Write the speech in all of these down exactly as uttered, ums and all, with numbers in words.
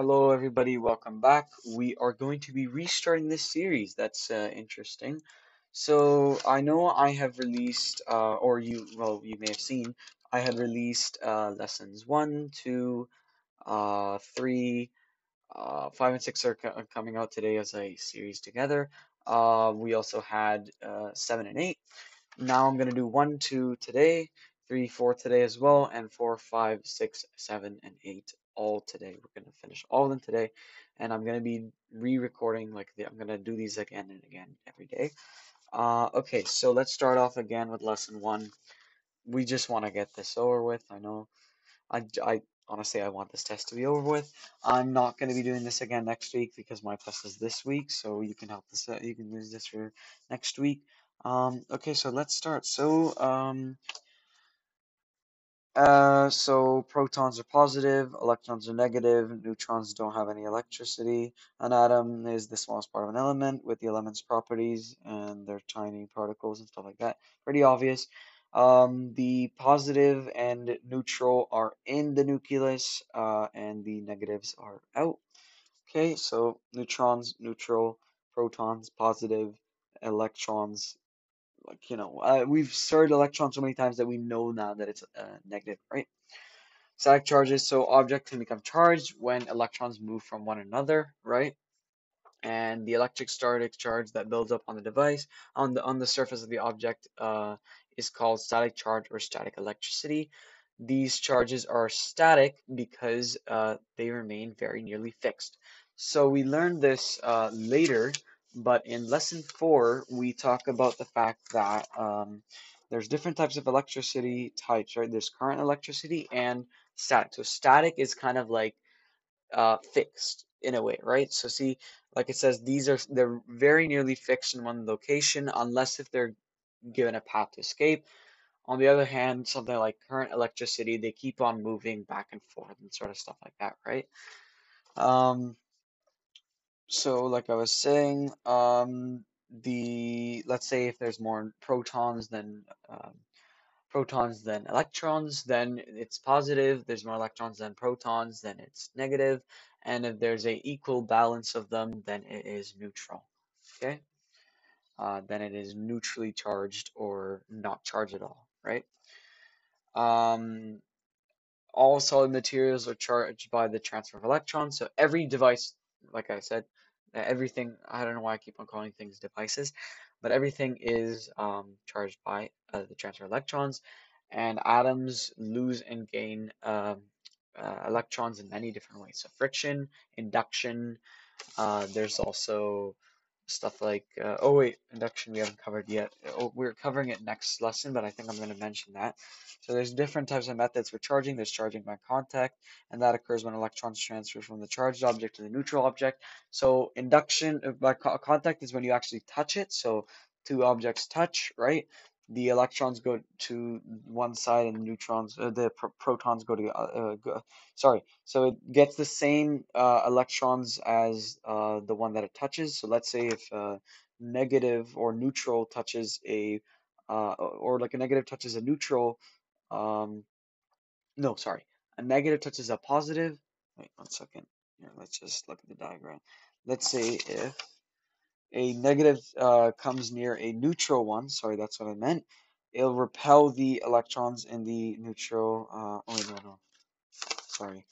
Hello everybody, welcome back. We are going to be restarting this series. That's uh, interesting. So I know I have released uh, or you well you may have seen I had released uh, lessons one, two, uh, three, uh, five and six are co coming out today as a series together. Uh, we also had uh, seven and eight. Now I'm going to do one, two today, three, four today as well, and four, five, six, seven, and eight. All today. We're going to finish all of them today, and I'm going to be re-recording like the, I'm going to do these again and again every day. Uh, okay, so let's start off again with lesson one. We just want to get this over with. I know I, I honestly I want this test to be over with. I'm not going to be doing this again next week because my test is this week, so you can help this out. You can use this for next week. Um, okay, so let's start. So um, Uh, so protons are positive, electrons are negative, neutrons don't have any electricity. An atom is the smallest part of an element with the element's properties, and they're tiny particles and stuff like that. Pretty obvious. Um, the positive and neutral are in the nucleus, uh, and the negatives are out. Okay, so neutrons, neutral, protons, positive, electrons. Like, you know, uh, we've started electrons so many times that we know now that it's uh, negative, right? Static charges. So objects can become charged when electrons move from one another, right? And the electric static charge that builds up on the device on the on the surface of the object uh, is called static charge or static electricity. These charges are static because uh, they remain very nearly fixed. So we learned this uh, later. But in lesson four, we talk about the fact that um, there's different types of electricity types, right? There's current electricity and static. So static is kind of like uh, fixed in a way, right? So see, like it says, these are, they're very nearly fixed in one location, unless if they're given a path to escape. On the other hand, something like current electricity, they keep on moving back and forth and sort of stuff like that, right? Um, So like I was saying, um, the let's say if there's more protons than um, protons than electrons, then it's positive. There's more electrons than protons, then it's negative. And if there's a equal balance of them, then it is neutral. Okay, uh, then it is neutrally charged or not charged at all, right? Um, all solid materials are charged by the transfer of electrons. So every device. Like I said, everything, I don't know why I keep on calling things devices, but everything is um, charged by uh, the transfer of electrons, and atoms lose and gain uh, uh, electrons in many different ways. So friction, induction, uh, there's also stuff like, uh, oh wait, induction we haven't covered yet. Oh, we're covering it next lesson, but I think I'm going to mention that. So there's different types of methods for charging. There's charging by contact, and that occurs when electrons transfer from the charged object to the neutral object. So induction by co contact is when you actually touch it. So two objects touch, right? The electrons go to one side and the neutrons, uh, the pr protons go to, uh, go, sorry. So it gets the same uh, electrons as uh, the one that it touches. So let's say if uh, negative or neutral touches a, uh, or like a negative touches a neutral, um, no, sorry. A negative touches a positive. Wait one second. Here, let's just look at the diagram. Let's say if a negative uh, comes near a neutral one, sorry, that's what I meant, it'll repel the electrons in the neutral, uh, oh no, no, sorry,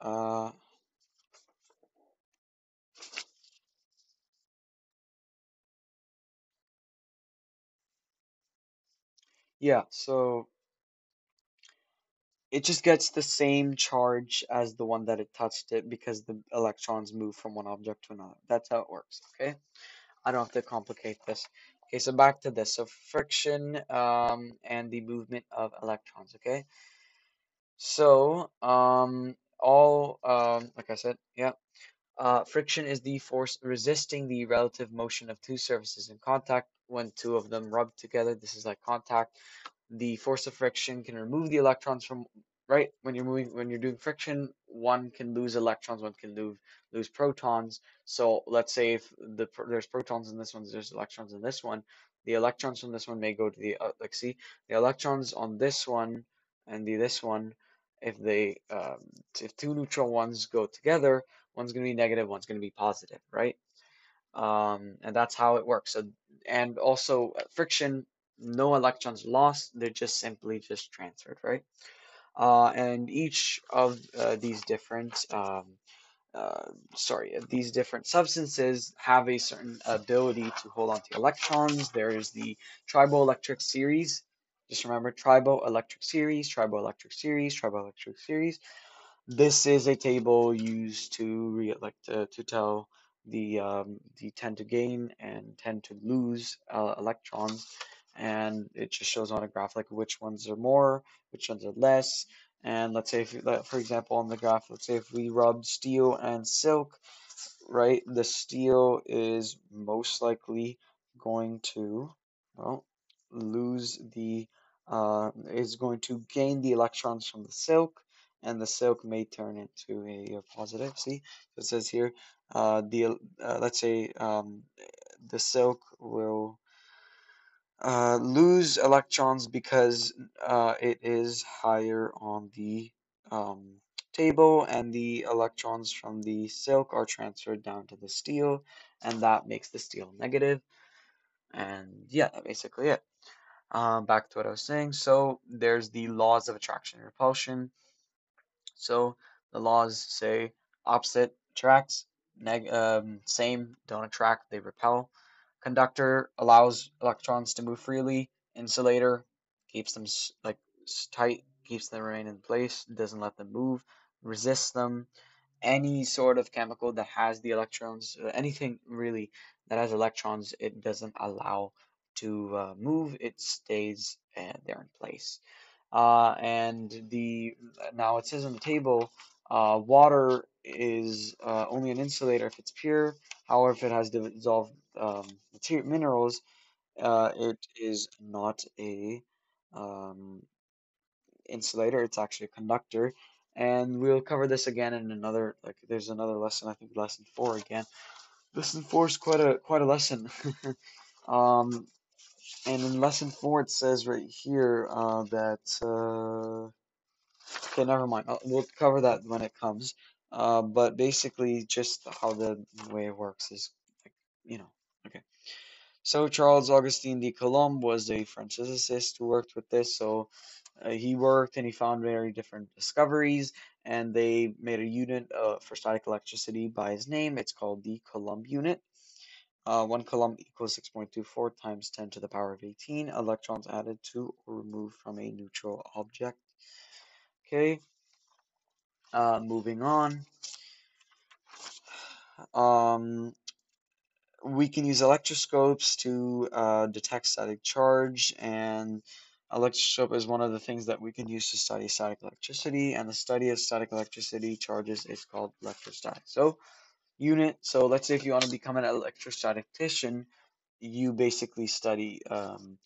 uh, yeah, so it just gets the same charge as the one that it touched it because the electrons move from one object to another. That's how it works, okay? I don't have to complicate this. Okay, so back to this. So friction um, and the movement of electrons, okay? So um, all, um, like I said, yeah. Uh, friction is the force resisting the relative motion of two surfaces in contact. When two of them rub together, this is like contact. The force of friction can remove the electrons from, right? When you're moving, when you're doing friction, one can lose electrons, one can lose lose protons. So let's say if the there's protons in this one, there's electrons in this one. The electrons from this one may go to the uh, like see the electrons on this one and the this one if they um, if two neutral ones go together, one's going to be negative, one's going to be positive, right? Um, and that's how it works. So, and also friction, no electrons lost, they're just simply just transferred, right? Uh, and each of uh, these different um, uh, sorry these different substances have a certain ability to hold on to electrons. There is the triboelectric series. Just remember, triboelectric series, triboelectric series, triboelectric series. This is a table used to re like to, to tell the um, the tend to gain and tend to lose uh, electrons, and it just shows on a graph like which ones are more, which ones are less. And let's say, if, for example, on the graph, let's say if we rubbed steel and silk, right? The steel is most likely going to well lose the. Uh, is going to gain the electrons from the silk, and the silk may turn into a, a positive. See, so it says here, uh, the uh, let's say um, the silk will uh, lose electrons because uh, it is higher on the um, table, and the electrons from the silk are transferred down to the steel, and that makes the steel negative. And yeah, that's basically it. Um, back to what I was saying. So there's the laws of attraction and repulsion. So the laws say opposite attracts, neg um, same don't attract, they repel. Conductor allows electrons to move freely. Insulator keeps them like tight, keeps them remain in place, doesn't let them move, resists them. Any sort of chemical that has the electrons, anything really that has electrons, it doesn't allow to uh, move, it stays uh, there in place. Uh, and the now it says on the table, uh, water is uh, only an insulator if it's pure. However, if it has dissolved um, minerals, uh, it is not a um, insulator. It's actually a conductor. And we'll cover this again in another. Like there's another lesson. I think lesson four again. Lesson four is quite a quite a lesson. um, And in lesson four, it says right here uh, that, uh, okay, never mind. I'll, we'll cover that when it comes. Uh, but basically, just how the way it works is, like, you know, okay. So Charles Augustin de Coulomb was a French physicist who worked with this. So uh, he worked and he found very different discoveries. And they made a unit uh, for static electricity by his name. It's called the Coulomb unit. Uh, one Coulomb equals six point two four times ten to the power of eighteen electrons added to or removed from a neutral object. Okay, uh, moving on. Um, we can use electroscopes to uh, detect static charge, and electroscope is one of the things that we can use to study static electricity, and the study of static electricity charges is called electrostatic. So, unit. So let's say if you want to become an electrostatistician, you basically study um,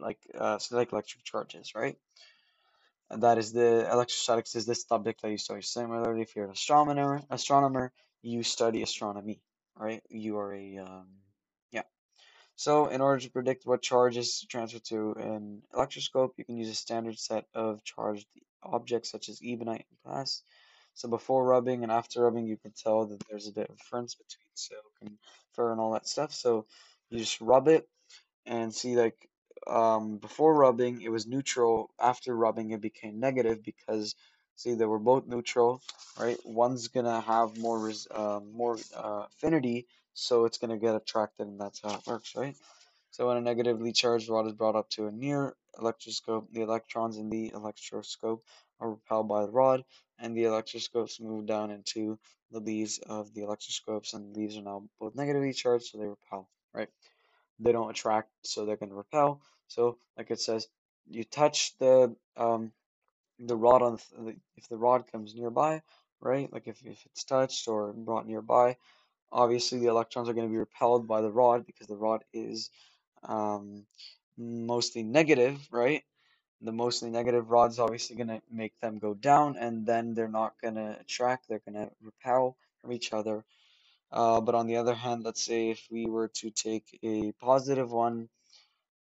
like uh, static electric charges, right? And that is the electrostatics is this subject that you study. Similarly, if you're an astronomer, astronomer, you study astronomy, right? You are a um, yeah. So in order to predict what charge is transferred to an electroscope, you can use a standard set of charged objects such as ebonite and glass. So before rubbing and after rubbing, you can tell that there's a bit of difference between silk and fur and all that stuff. So you just rub it and see, like um, before rubbing, it was neutral. After rubbing, it became negative because, see, they were both neutral, right? One's gonna have more res uh, more uh, affinity, so it's gonna get attracted, and that's how it works, right? So when a negatively charged rod is brought up to a near electroscope, the electrons in the electroscope are repelled by the rod, and the electroscopes move down into the leaves of the electroscopes, and the leaves are now both negatively charged, so they repel, right? They don't attract, so they're going to repel. So, like it says, you touch the um, the rod on the, if the rod comes nearby, right? Like if, if it's touched or brought nearby, obviously the electrons are going to be repelled by the rod because the rod is um, mostly negative, right? The mostly negative rod's obviously going to make them go down, and then they're not going to attract, they're going to repel from each other. Uh, but on the other hand, let's say if we were to take a positive one,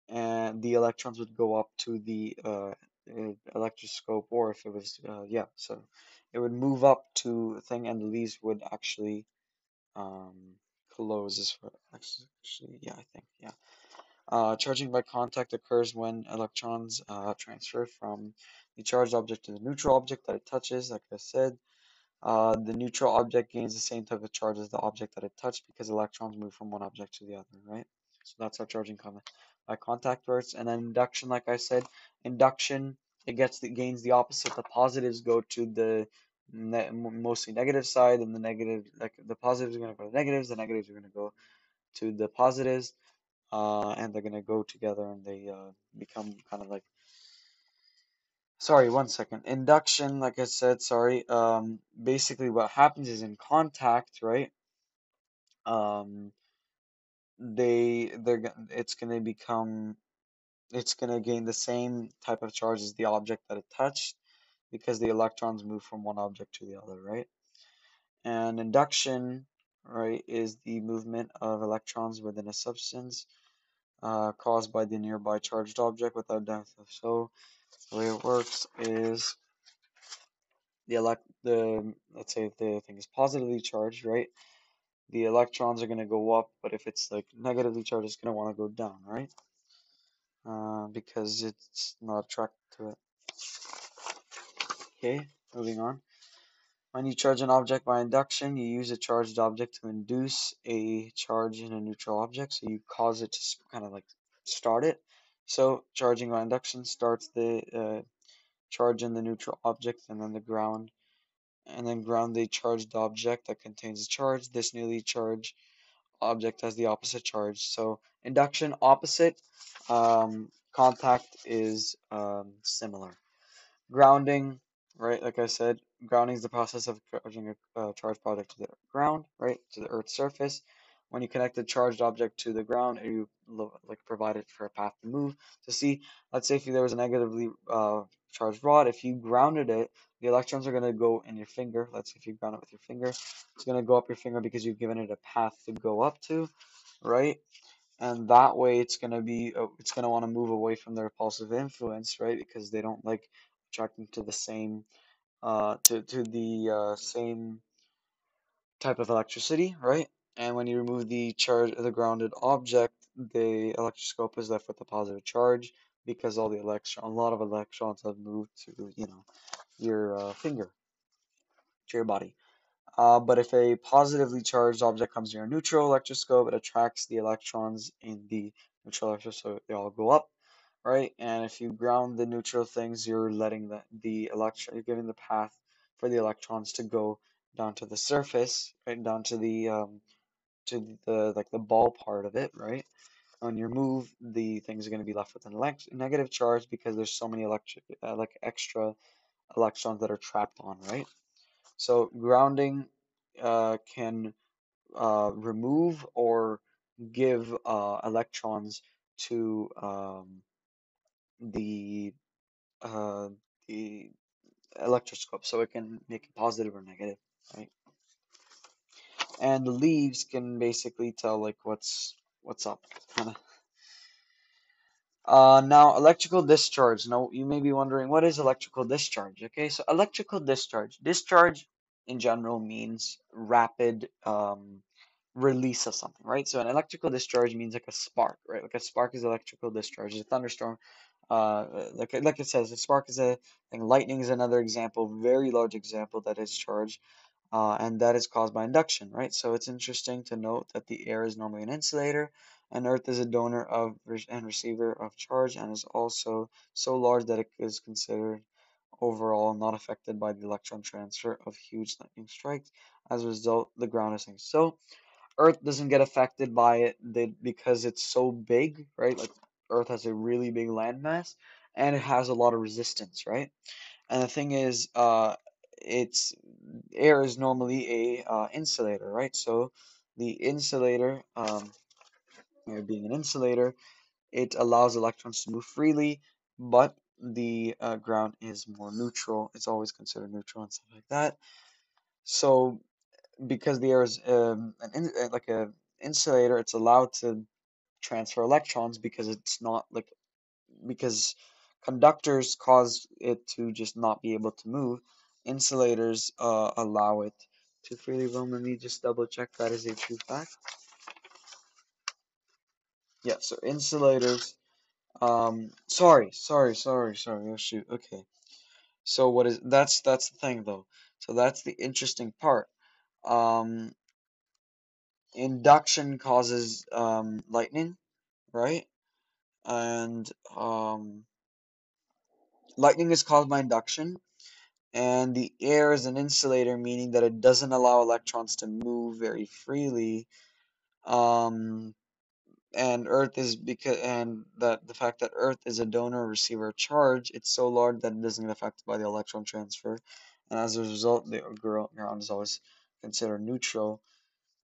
and the electrons would go up to the uh, an electroscope, or if it was, uh, yeah, so it would move up to a thing, and the leaves would actually um, close. This for actually, yeah, I think, yeah. Uh, charging by contact occurs when electrons uh, transfer from the charged object to the neutral object that it touches, like I said. Uh, the neutral object gains the same type of charge as the object that it touched because electrons move from one object to the other, right? So that's how charging by contact works. And then induction, like I said, induction, it gets the, gains the opposite. The positives go to the ne mostly negative side, and the negative, like the positives are going to go to the negatives, the negatives are going to go to the positives, uh, and they're going to go together, and they uh, become kind of like. Sorry, one second. Induction, like I said, sorry. Um, basically, what happens is in contact, right? Um, they they're it's gonna become, it's gonna gain the same type of charge as the object that it touched, because the electrons move from one object to the other, right? And induction, right, is the movement of electrons within a substance, uh, caused by the nearby charged object without depth of so. The way it works is the elect the let's say if the thing is positively charged, right? The electrons are going to go up, but if it's like negatively charged, it's going to want to go down, right? Uh, because it's not attracted to it. Okay, moving on. When you charge an object by induction, you use a charged object to induce a charge in a neutral object, so you cause it to kind of like start it. So charging by induction starts the uh, charge in the neutral object, and then the ground, and then ground the charged object that contains a charge. This newly charged object has the opposite charge. So induction opposite, um, contact is um, similar. Grounding, right? Like I said, grounding is the process of charging a uh, charged object to the ground, right, to the Earth's surface. When you connect the charged object to the ground, you like provide it for a path to move. So see, let's say if there was a negatively uh, charged rod, if you grounded it, the electrons are going to go in your finger. Let's say if you ground it with your finger, it's going to go up your finger because you've given it a path to go up to, right? And that way, it's going to be, it's going to want to move away from the repulsive influence, right? Because they don't like attracting to the same, uh, to to the uh, same type of electricity, right? And when you remove the charge of the grounded object, the electroscope is left with a positive charge because all the electron, a lot of electrons have moved to, you know, your uh, finger, to your body. Uh, but if a positively charged object comes near a neutral electroscope, it attracts the electrons in the neutral electroscope, so they all go up, right? And if you ground the neutral things, you're letting the, the electron, you're giving the path for the electrons to go down to the surface, right, down to the um, to the like the ball part of it, right? On your move, the things are going to be left with an elect negative charge because there's so many electric uh, like extra electrons that are trapped on, right? So grounding uh, can uh, remove or give uh, electrons to um, the uh, the electroscope, so it can make it positive or negative, right? And the leaves can basically tell like what's what's up. Uh, now, electrical discharge. Now, you may be wondering, what is electrical discharge? Okay, so electrical discharge. Discharge in general means rapid um, release of something, right? So an electrical discharge means like a spark, right? Like a spark is electrical discharge. It's a thunderstorm. Uh, like, like it says, a spark is a thing. Lightning is another example, very large example that is charged. Uh, and that is caused by induction, right? So it's interesting to note that the air is normally an insulator, and Earth is a donor of and receiver of charge, and is also so large that it is considered overall not affected by the electron transfer of huge lightning strikes. As a result, the ground is things. So Earth doesn't get affected by it they, because it's so big, right? Like Earth has a really big landmass, and it has a lot of resistance, right? And the thing is, uh, it's air is normally a uh, insulator, right? So the insulator, um, air being an insulator, it allows electrons to move freely, but the uh, ground is more neutral. It's always considered neutral and stuff like that. So because the air is um, an in, like an insulator, it's allowed to transfer electrons because it's not like because Conductors cause it to just not be able to move. Insulators uh, allow it to freely roam. Let me just double check that is a true fact. Yeah, so insulators, um, sorry, sorry, sorry, sorry, oh shoot, okay. So what is, that's, that's the thing though. So that's the interesting part. Um, induction causes um, lightning, right? And um, lightning is caused by induction, and the air is an insulator, meaning that it doesn't allow electrons to move very freely. Um, and Earth is because and that the fact that Earth is a donor receiver charge, it's so large that it doesn't get affected by the electron transfer, and as a result, the ground is always considered neutral.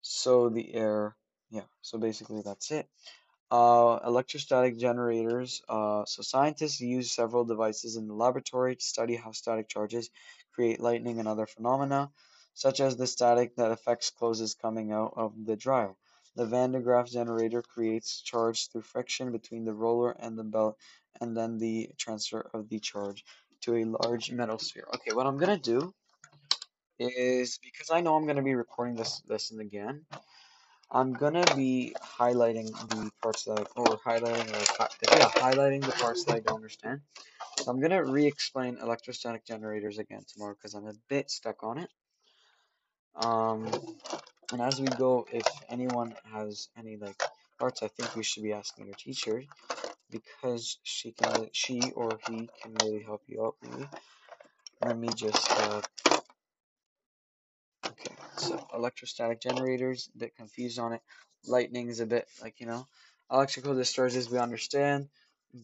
So the air, yeah. So basically, that's it. Uh, electrostatic generators. Uh, so scientists use several devices in the laboratory to study how static charges create lightning and other phenomena, such as the static that affects clothes coming out of the dryer. The Van de Graaff generator creates charge through friction between the roller and the belt, and then the transfer of the charge to a large metal sphere. Okay, what I'm gonna do is, because I know I'm gonna be recording this lesson again, I'm gonna be highlighting the parts that I, or highlighting, or, yeah, highlighting the parts that I don't understand. So I'm gonna re-explain electrostatic generators again tomorrow because I'm a bit stuck on it. Um, and as we go, if anyone has any like parts, I think we should be asking your teacher because she can, she or he can really help you out. Maybe. Let me just. Uh, Okay, so electrostatic generators, a bit confused on it. Lightning is a bit like, you know, electrical discharges we understand.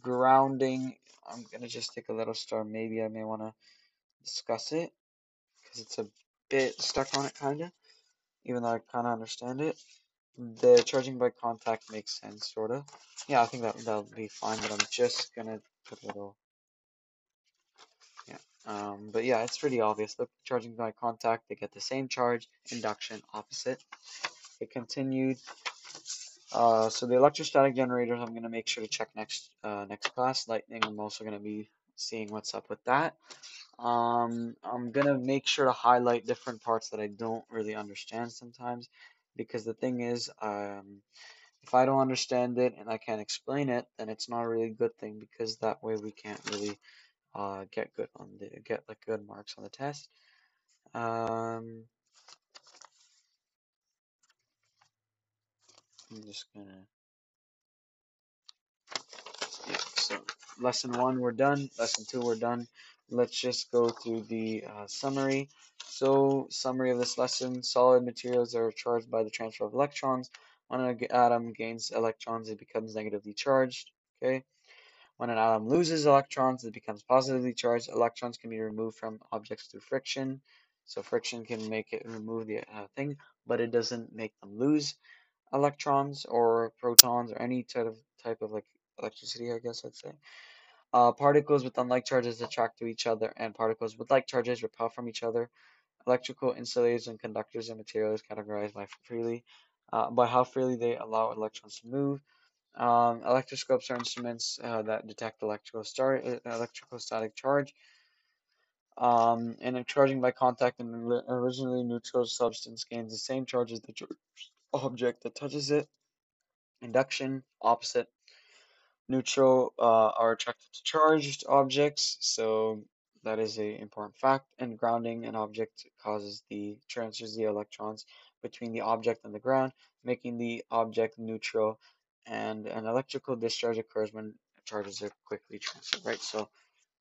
Grounding, I'm going to just take a little star. Maybe I may want to discuss it because it's a bit stuck on it, kind of, even though I kind of understand it. The charging by contact makes sense, sort of. Yeah, I think that, that'll be fine, but I'm just going to put a little... Um, but yeah, it's pretty obvious. The charging by contact, they get the same charge, induction, opposite. It continued. Uh, so the electrostatic generators, I'm going to make sure to check next uh, next class. Lightning, I'm also going to be seeing what's up with that. Um, I'm going to make sure to highlight different parts that I don't really understand sometimes, because the thing is, um, if I don't understand it and I can't explain it, then it's not a really good thing, because that way we can't really... Uh, get good on the get like good marks on the test. Um, I'm just gonna yeah. So lesson one we're done. Lesson two we're done. Let's just go through the uh, summary. So summary of this lesson: solid materials are charged by the transfer of electrons. When an atom gains electrons, it becomes negatively charged. Okay. When an atom loses electrons, it becomes positively charged. Electrons can be removed from objects through friction. So friction can make it remove the uh, thing, but it doesn't make them lose electrons or protons or any type of, type of like electricity, I guess I'd say. Uh, particles with unlike charges attract to each other, and particles with like charges repel from each other. Electrical insulators and conductors and materials categorized by freely, uh, by how freely they allow electrons to move. Um, electroscopes are instruments uh, that detect electrical, star electrical static charge. Um, and if charging by contact, an originally neutral substance gains the same charge as the object that touches it. Induction, opposite. Neutral uh, are attracted to charged objects, so that is an important fact. And grounding, an object causes the transfers the electrons between the object and the ground, making the object neutral. And an electrical discharge occurs when charges are quickly transferred, right? So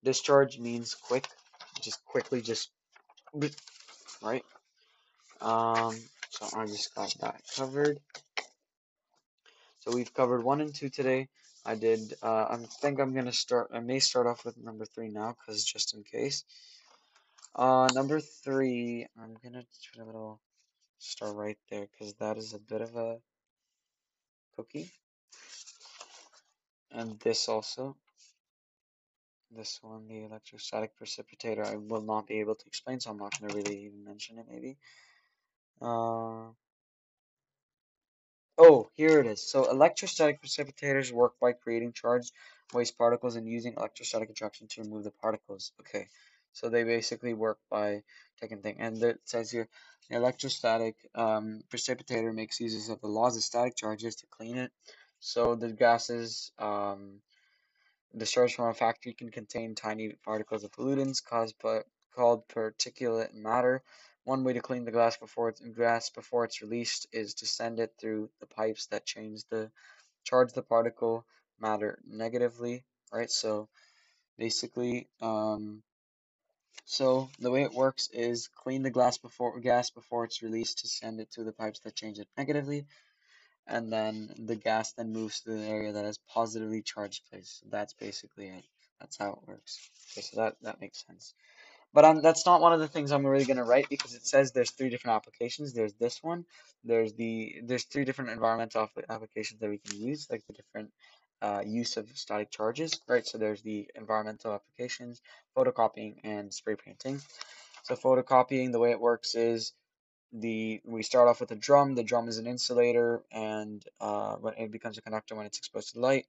discharge means quick, just quickly, just, right? Um, so I just got that covered. So we've covered one and two today. I did, uh, I think I'm going to start, I may start off with number three now, because just in case. Uh, number three, I'm going to put a little star right there, because that is a bit of a cookie. And this also, this one, the electrostatic precipitator, I will not be able to explain, so I'm not going to really even mention it, maybe. Uh, oh, here it is. So electrostatic precipitators work by creating charged waste particles and using electrostatic attraction to remove the particles. Okay, so they basically work by taking thing. And it says here, the electrostatic um, precipitator makes uses of the laws of static charges to clean it. So the gases um, discharged from a factory can contain tiny particles of pollutants caused by, called particulate matter. One way to clean the glass before it's glass before it's released is to send it through the pipes that change the charge the particle matter negatively, right? So basically, um, so the way it works is clean the glass before gas before it's released to send it through the pipes that change it negatively, and then the gas then moves to the area that has positively charged place. So that's basically it. That's how it works. Okay, so that that makes sense. But I'm, that's not one of the things I'm really going to write, because it says there's three different applications. There's this one. There's the there's three different environmental applications that we can use, like the different uh, use of static charges, right? So there's the environmental applications, photocopying, and spray painting. So photocopying, the way it works is the we start off with a drum. The drum is an insulator, and uh, when it becomes a conductor when it's exposed to light,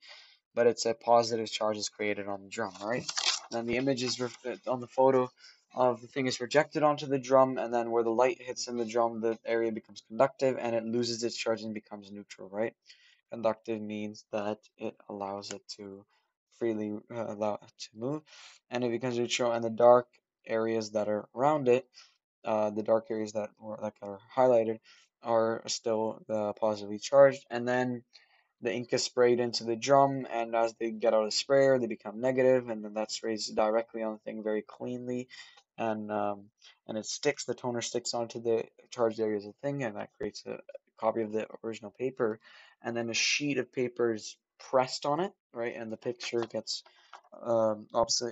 but it's a positive charge is created on the drum, right? Then the image is on the photo of the thing is projected onto the drum, and then where the light hits in the drum, the area becomes conductive and it loses its charge and becomes neutral, right? Conductive means that it allows it to freely uh, allow it to move, and it becomes neutral. And the dark areas that are around it, uh, the dark areas that were like are highlighted, are still uh, positively charged. And then the ink is sprayed into the drum, and as they get out of the sprayer, they become negative, and then that's sprayed directly on the thing very cleanly, and um, and it sticks. The toner sticks onto the charged areas of the thing, and that creates a copy of the original paper. And then a sheet of paper is pressed on it, right, and the picture gets um, obviously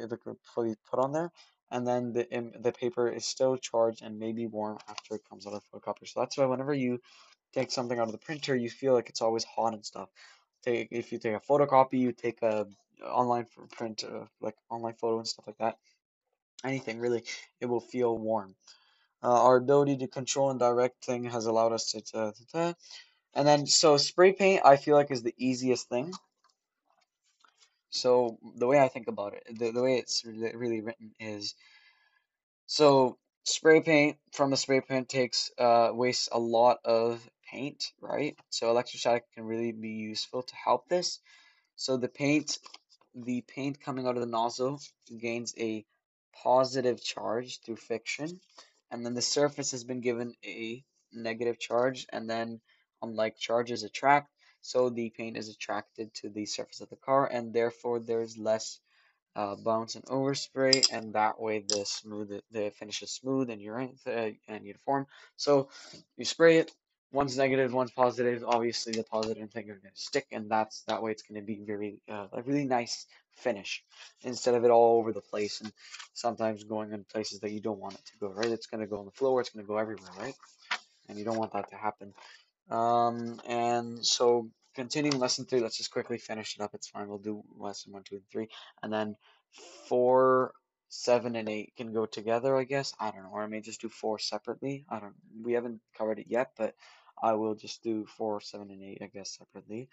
put on there, and then the the paper is still charged and may be warm after it comes out of the photocopier. So that's why whenever you take something out of the printer, you feel like it's always hot and stuff. Take if you take a photocopy, you take a online print, uh, like online photo and stuff like that. Anything really, it will feel warm. Uh, our ability to control and direct thing has allowed us to. Ta, ta, ta. And then so spray paint, I feel like is the easiest thing. So the way I think about it, the the way it's really, really written is, so spray paint from a spray paint takes uh wastes a lot of paint, right? So electrostatic can really be useful to help this. So the paint the paint coming out of the nozzle gains a positive charge through friction, and then the surface has been given a negative charge, and then unlike charges attract, so the paint is attracted to the surface of the car, and therefore there's less uh, bounce and overspray, and that way the smooth the finish is smooth and uniform. So you spray it. One's negative, one's positive. Obviously, the positive thing is going to stick, and that's that way it's going to be very, uh, a really nice finish instead of it all over the place and sometimes going in places that you don't want it to go. Right? It's going to go on the floor. It's going to go everywhere. Right? And you don't want that to happen. Um, and so continuing lesson three. Let's just quickly finish it up. It's fine. We'll do lesson one, two, and three, and then four, seven and eight can go together, I guess. I don't know, or I may just do four separately. I don't we haven't covered it yet, but I will just do four, seven, and eight, I guess, separately.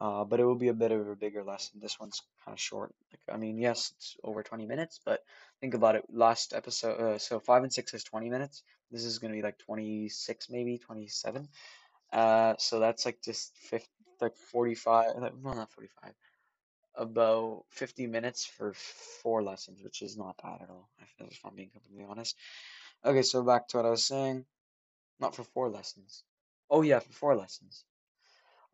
Uh, but it will be a bit of a bigger lesson. This one's kind of short. Like, I mean, yes, it's over twenty minutes, but think about it. Last episode, uh, so five and six is twenty minutes. This is going to be like twenty-six, maybe twenty-seven. Uh, so that's like just fifty, like forty-five. Well, not forty-five. About fifty minutes for four lessons, which is not bad at all, if I'm being completely honest. Okay, so back to what I was saying. Not for four lessons. Oh, yeah, for four lessons.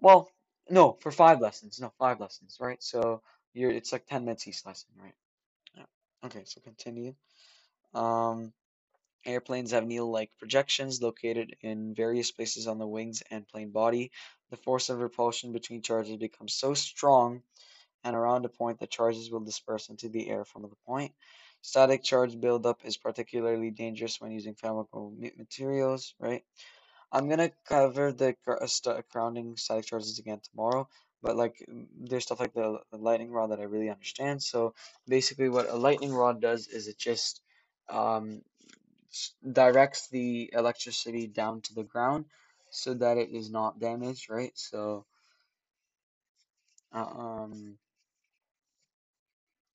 Well, no, for five lessons. No, five lessons, right? So you're it's like ten minutes each lesson, right? Yeah. Okay, so continue. Um, airplanes have needle-like projections located in various places on the wings and plane body. The force of repulsion between charges becomes so strong, and around a point, the charges will disperse into the air from the point. Static charge buildup is particularly dangerous when using flammable materials, right? I'm going to cover the grounding static charges again tomorrow, but like there's stuff like the, the lightning rod that I really understand. So basically what a lightning rod does is it just um, directs the electricity down to the ground so that it is not damaged, right? So... Uh, um.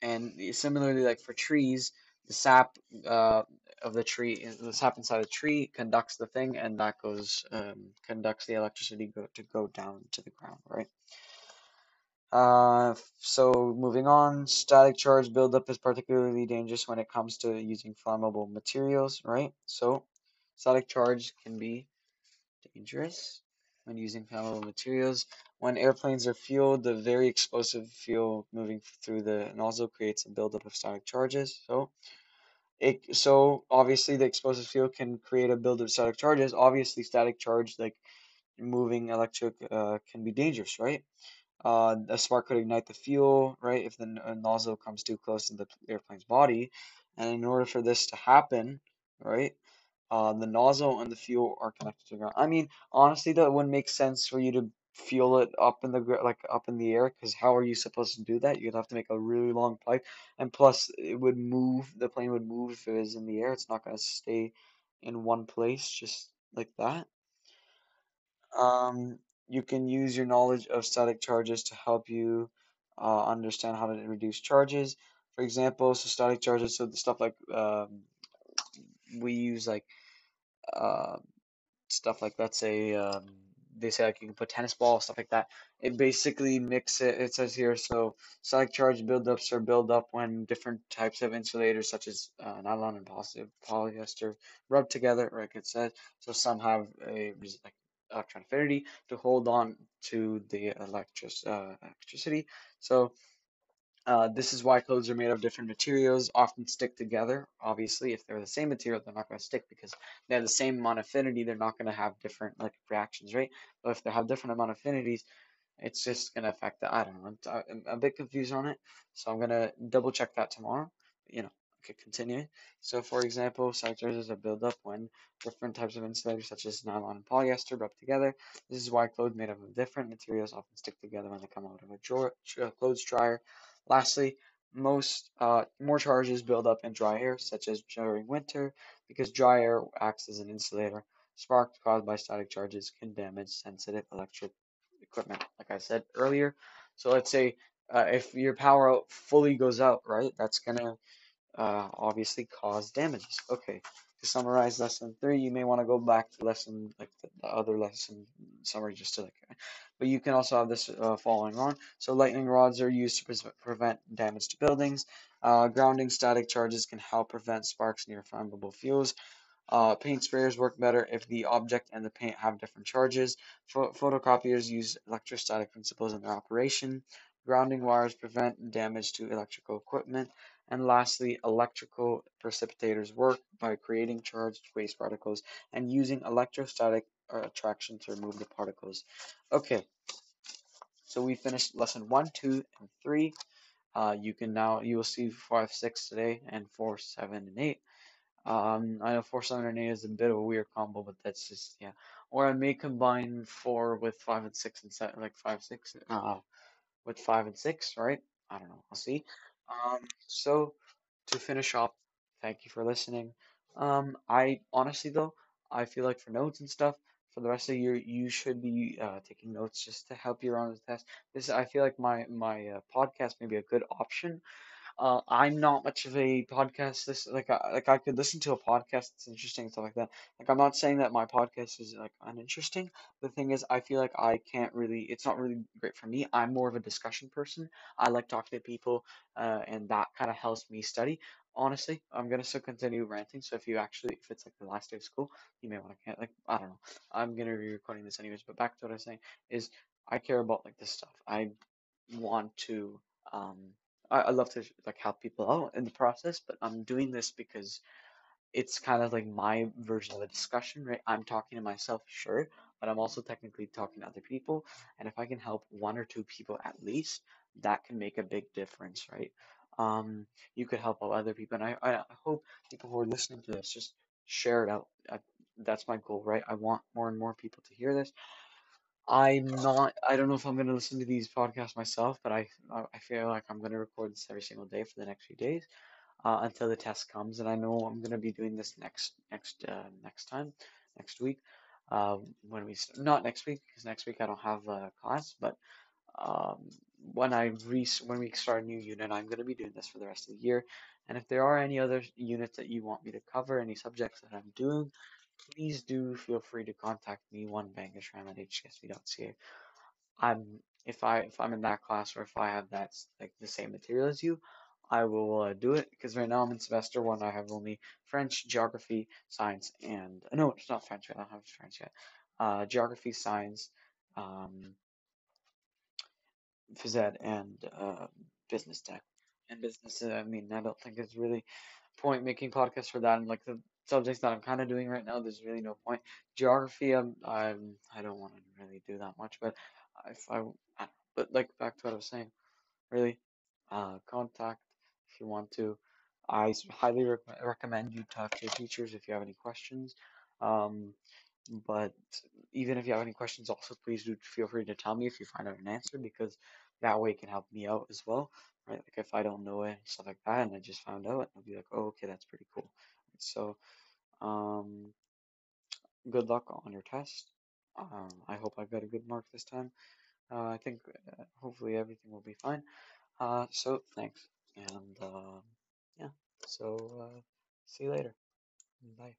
And similarly, like for trees, the sap uh, of the tree, the sap inside the tree conducts the thing, and that goes um, conducts the electricity go, to go down to the ground, right? Uh, so moving on, static charge buildup is particularly dangerous when it comes to using flammable materials, right? So static charge can be dangerous when using flammable materials. When airplanes are fueled, the very explosive fuel moving through the nozzle creates a buildup of static charges. So it so obviously the explosive fuel can create a buildup of static charges. Obviously, static charge like moving electric uh, can be dangerous, right? Uh, a spark could ignite the fuel, right, if the nozzle comes too close to the airplane's body. And in order for this to happen, right, uh, the nozzle and the fuel are connected to the ground. I mean, honestly, that wouldn't make sense for you to fuel it up in the like up in the air, because how are you supposed to do that? You'd have to make a really long pipe, and plus, it would move. The plane would move if it was in the air. It's not going to stay in one place just like that. Um. You can use your knowledge of static charges to help you uh, understand how to reduce charges. For example, so static charges, so the stuff like um, we use like uh, stuff like, let's say, um, they say like you can put tennis ball, stuff like that. It basically mix it, it says here, so static charge buildups are build up when different types of insulators such as uh, nylon and polyester rub together, like it says. So some have a like, electron affinity to hold on to the electric uh, electricity. So uh, this is why clothes are made of different materials, often stick together. Obviously, if they're the same material, they're not going to stick because they have the same amount of affinity. They're not going to have different like reactions, right? But if they have different amount of affinities, it's just going to affect the. I don't know. I'm, I'm a bit confused on it, so I'm going to double check that tomorrow. You know. Okay, continue. So, for example, static charges are built up when different types of insulators, such as nylon and polyester, rub together. This is why clothes made up of different materials often stick together when they come out of a drawer, clothes dryer. Lastly, most uh, more charges build up in dry air, such as during winter, because dry air acts as an insulator. Sparks caused by static charges can damage sensitive electric equipment, like I said earlier. So, let's say uh, if your power out fully goes out, right, that's gonna uh obviously cause damages. Okay, to summarize lesson three, you may want to go back to lesson like the, the other lesson summary just to like, but you can also have this uh, following on. So lightning rods are used to pre prevent damage to buildings. Uh grounding static charges can help prevent sparks near flammable fuels. Uh paint sprayers work better if the object and the paint have different charges. Ph photocopiers use electrostatic principles in their operation. Grounding wires prevent damage to electrical equipment. And lastly, electrical precipitators work by creating charged waste particles and using electrostatic attraction to remove the particles. Okay, so we finished lesson one, two, and three. Uh, you can now, you will see five, six today, and four, seven, and eight. Um, I know four, seven, and eight is a bit of a weird combo, but that's just, yeah. Or I may combine four with five and six and seven, like five, six, uh, with five and six, right? I don't know, I'll see. Um, so to finish up, thank you for listening. Um, I honestly though, I feel like for notes and stuff for the rest of the year, you should be uh, taking notes just to help you around with the test. This I feel like my my uh, podcast may be a good option. Uh, I'm not much of a podcast listen like I, like I could listen to a podcast that's interesting and stuff like that. Like I'm not saying that my podcast is like uninteresting. The thing is, I feel like I can't really. It's not really great for me. I'm more of a discussion person. I like talking to people, uh, and that kind of helps me study. Honestly, I'm gonna still continue ranting. So if you actually, if it's like the last day of school, you may want to like I don't know. I'm gonna be recording this anyways. But back to what I was saying is, I care about like this stuff. I want to um. I love to like help people out in the process, but I'm doing this because it's kind of like my version of a discussion, right? I'm talking to myself, sure, but I'm also technically talking to other people. And if I can help one or two people at least, that can make a big difference, right? Um, you could help out other people. And I, I hope people who are listening to this just share it out. I, that's my goal, right? I want more and more people to hear this. I'm not, I don't know if I'm going to listen to these podcasts myself, but I I feel like I'm going to record this every single day for the next few days uh, until the test comes. And I know I'm going to be doing this next, next, uh, next time, next week, uh, when we, not next week, because next week I don't have a class, but um, when I re when we start a new unit, I'm going to be doing this for the rest of the year. And if there are any other units that you want me to cover, any subjects that I'm doing, please do feel free to contact me, one bangishram at h k s v dot c a. I'm if I if I'm in that class, or if I have that like the same material as you, I will uh, do it, because right now I'm in semester one. I have only French, geography, science, and uh, no, it's not French. I don't have French yet. Uh, geography, science, um, phys ed, and uh, business tech. And business, uh, I mean, I don't think it's really point making podcasts for that. And like the subjects that I'm kind of doing right now, there's really no point. Geography, I'm, I'm I don't want to really do that much. But if I, but like back to what I was saying, really, uh, contact. If you want to, I highly rec recommend you talk to your teachers if you have any questions. Um, but even if you have any questions, also please do feel free to tell me if you find out an answer, because that way it can help me out as well, right? Like if I don't know it, stuff like that, and I just found out, I'll be like, oh, okay, that's pretty cool. So, um, good luck on your test. Um, I hope I got a good mark this time. Uh, I think uh, hopefully everything will be fine. Uh, so thanks. And, um, uh, yeah, so, uh, see you later. Bye.